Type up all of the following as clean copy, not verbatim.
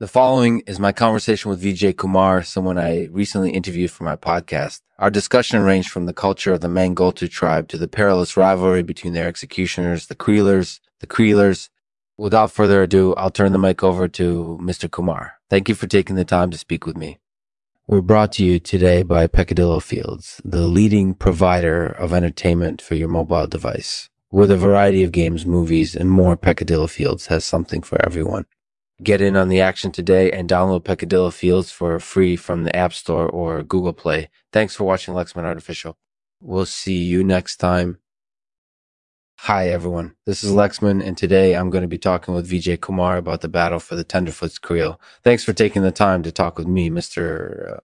The following is my conversation with Vijay Kumar, someone I recently interviewed for my podcast. Our discussion ranged from the culture of the Mangoltu tribe to the perilous rivalry between their executioners, the Creelers, Without further ado, I'll turn the mic over to Mr. Kumar. Thank you for taking the time to speak with me. We're brought to you today by Peccadillo Fields, the leading provider of entertainment for your mobile device. With a variety of games, movies, and more, Peccadillo Fields has something for everyone. Get in on the action today and download Peccadillo Fields for free from the App Store or Google Play. Thanks for watching Lexman Artificial. We'll see you next time. Hi, everyone. This is Lexman, and today I'm going to be talking with Vijay Kumar about the battle for the Tenderfoot's Creel. Thanks for taking the time to talk with me, Mr.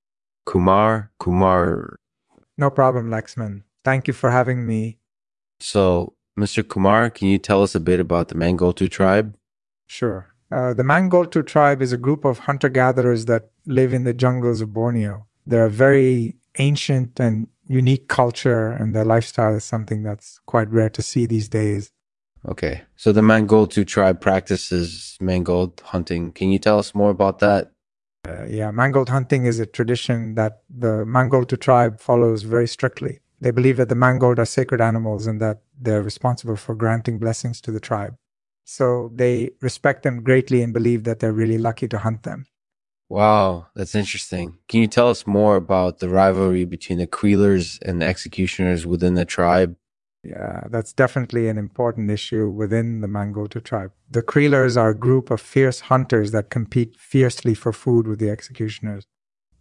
Kumar. No problem, Lexman. Thank you for having me. So, Mr. Kumar, can you tell us a bit about the Mangoltu tribe? Sure. The Mangoltu tribe is a group of hunter-gatherers that live in the jungles of Borneo. They're a very ancient and unique culture, and their lifestyle is something that's quite rare to see these days. Okay. So the Mangoltu tribe practices mangold hunting. Can you tell us more about that? Mangold hunting is a tradition that the Mangoltu tribe follows very strictly. They believe that the mangold are sacred animals and that they're responsible for granting blessings to the tribe. So they respect them greatly and believe that they're really lucky to hunt them. Wow, that's interesting. Can you tell us more about the rivalry between the Creelers and the executioners within the tribe? Yeah, that's definitely an important issue within the Mangoltu tribe. The Creelers are a group of fierce hunters that compete fiercely for food with the executioners.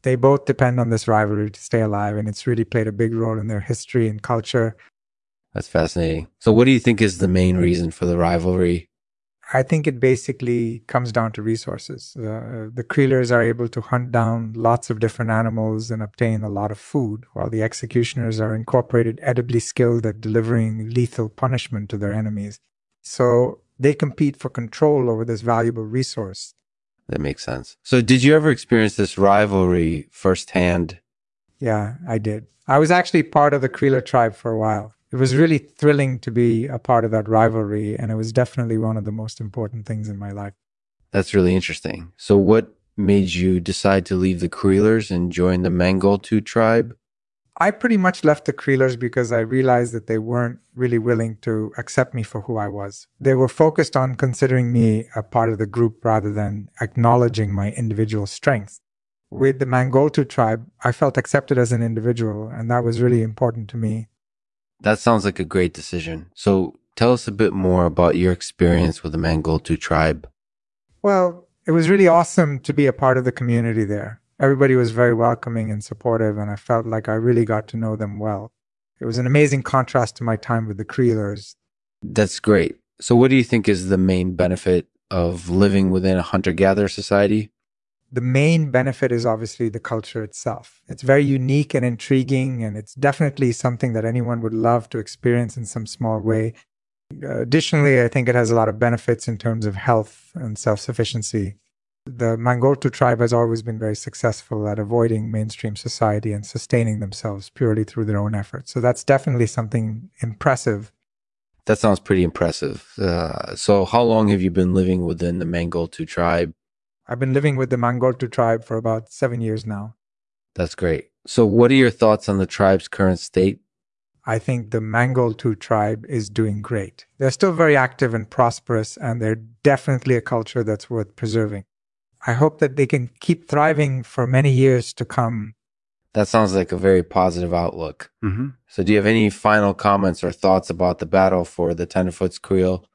They both depend on this rivalry to stay alive, and it's really played a big role in their history and culture. That's fascinating. So what do you think is the main reason for the rivalry? I think it basically comes down to resources. The Creelers are able to hunt down lots of different animals and obtain a lot of food, while the executioners are incorporated edibly skilled at delivering lethal punishment to their enemies. So they compete for control over this valuable resource. That makes sense. So did you ever experience this rivalry firsthand? Yeah, I did. I was actually part of the Creeler tribe for a while. It was really thrilling to be a part of that rivalry, and it was definitely one of the most important things in my life. That's really interesting. So what made you decide to leave the Creelers and join the Mangoltu tribe? I pretty much left the Creelers because I realized that they weren't really willing to accept me for who I was. They were focused on considering me a part of the group rather than acknowledging my individual strengths. With the Mangoltu tribe, I felt accepted as an individual, and that was really important to me. That sounds like a great decision. So tell us a bit more about your experience with the Mangoltu tribe. Well, it was really awesome to be a part of the community there. Everybody was very welcoming and supportive, and I felt like I really got to know them well. It was an amazing contrast to my time with the Creelers. That's great. So what do you think is the main benefit of living within a hunter-gatherer society? The main benefit is obviously the culture itself. It's very unique and intriguing, and it's definitely something that anyone would love to experience in some small way. Additionally, I think it has a lot of benefits in terms of health and self-sufficiency. The Mangoltu tribe has always been very successful at avoiding mainstream society and sustaining themselves purely through their own efforts. So that's definitely something impressive. That sounds pretty impressive. So how long have you been living within the Mangoltu tribe? I've been living with the Mangoltu tribe for about 7 years now. That's great. So what are your thoughts on the tribe's current state? I think the Mangoltu tribe is doing great. They're still very active and prosperous, and they're definitely a culture that's worth preserving. I hope that they can keep thriving for many years to come. That sounds like a very positive outlook. Mm-hmm. So do you have any final comments or thoughts about the battle for the Tenderfoot's Creel?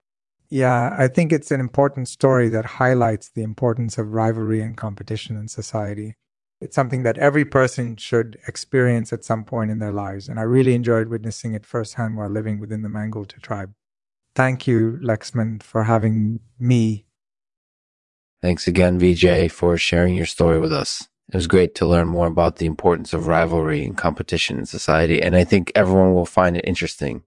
Yeah, I think it's an important story that highlights the importance of rivalry and competition in society. It's something that every person should experience at some point in their lives, and I really enjoyed witnessing it firsthand while living within the Mangoltu tribe. Thank you, Lexman, for having me. Thanks again, Vijay, for sharing your story with us. It was great to learn more about the importance of rivalry and competition in society, and I think everyone will find it interesting.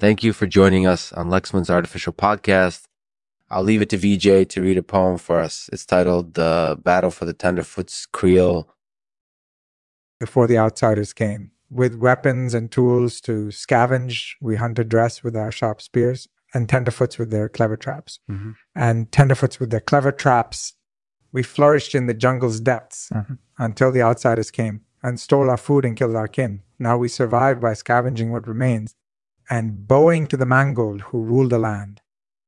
Thank you for joining us on Lexman's Artificial Podcast. I'll leave it to Vijay to read a poem for us. It's titled, The Battle for the Tenderfoot's Creel. Before the outsiders came, with weapons and tools to scavenge, we hunted dress with our sharp spears. and Tenderfoot's with their clever traps. Mm-hmm. And Tenderfoot's with their clever traps, we flourished in the jungle's depths mm-hmm. until the outsiders came and stole our food and killed our kin. Now we survive by scavenging what remains and bowing to the mangold who ruled the land.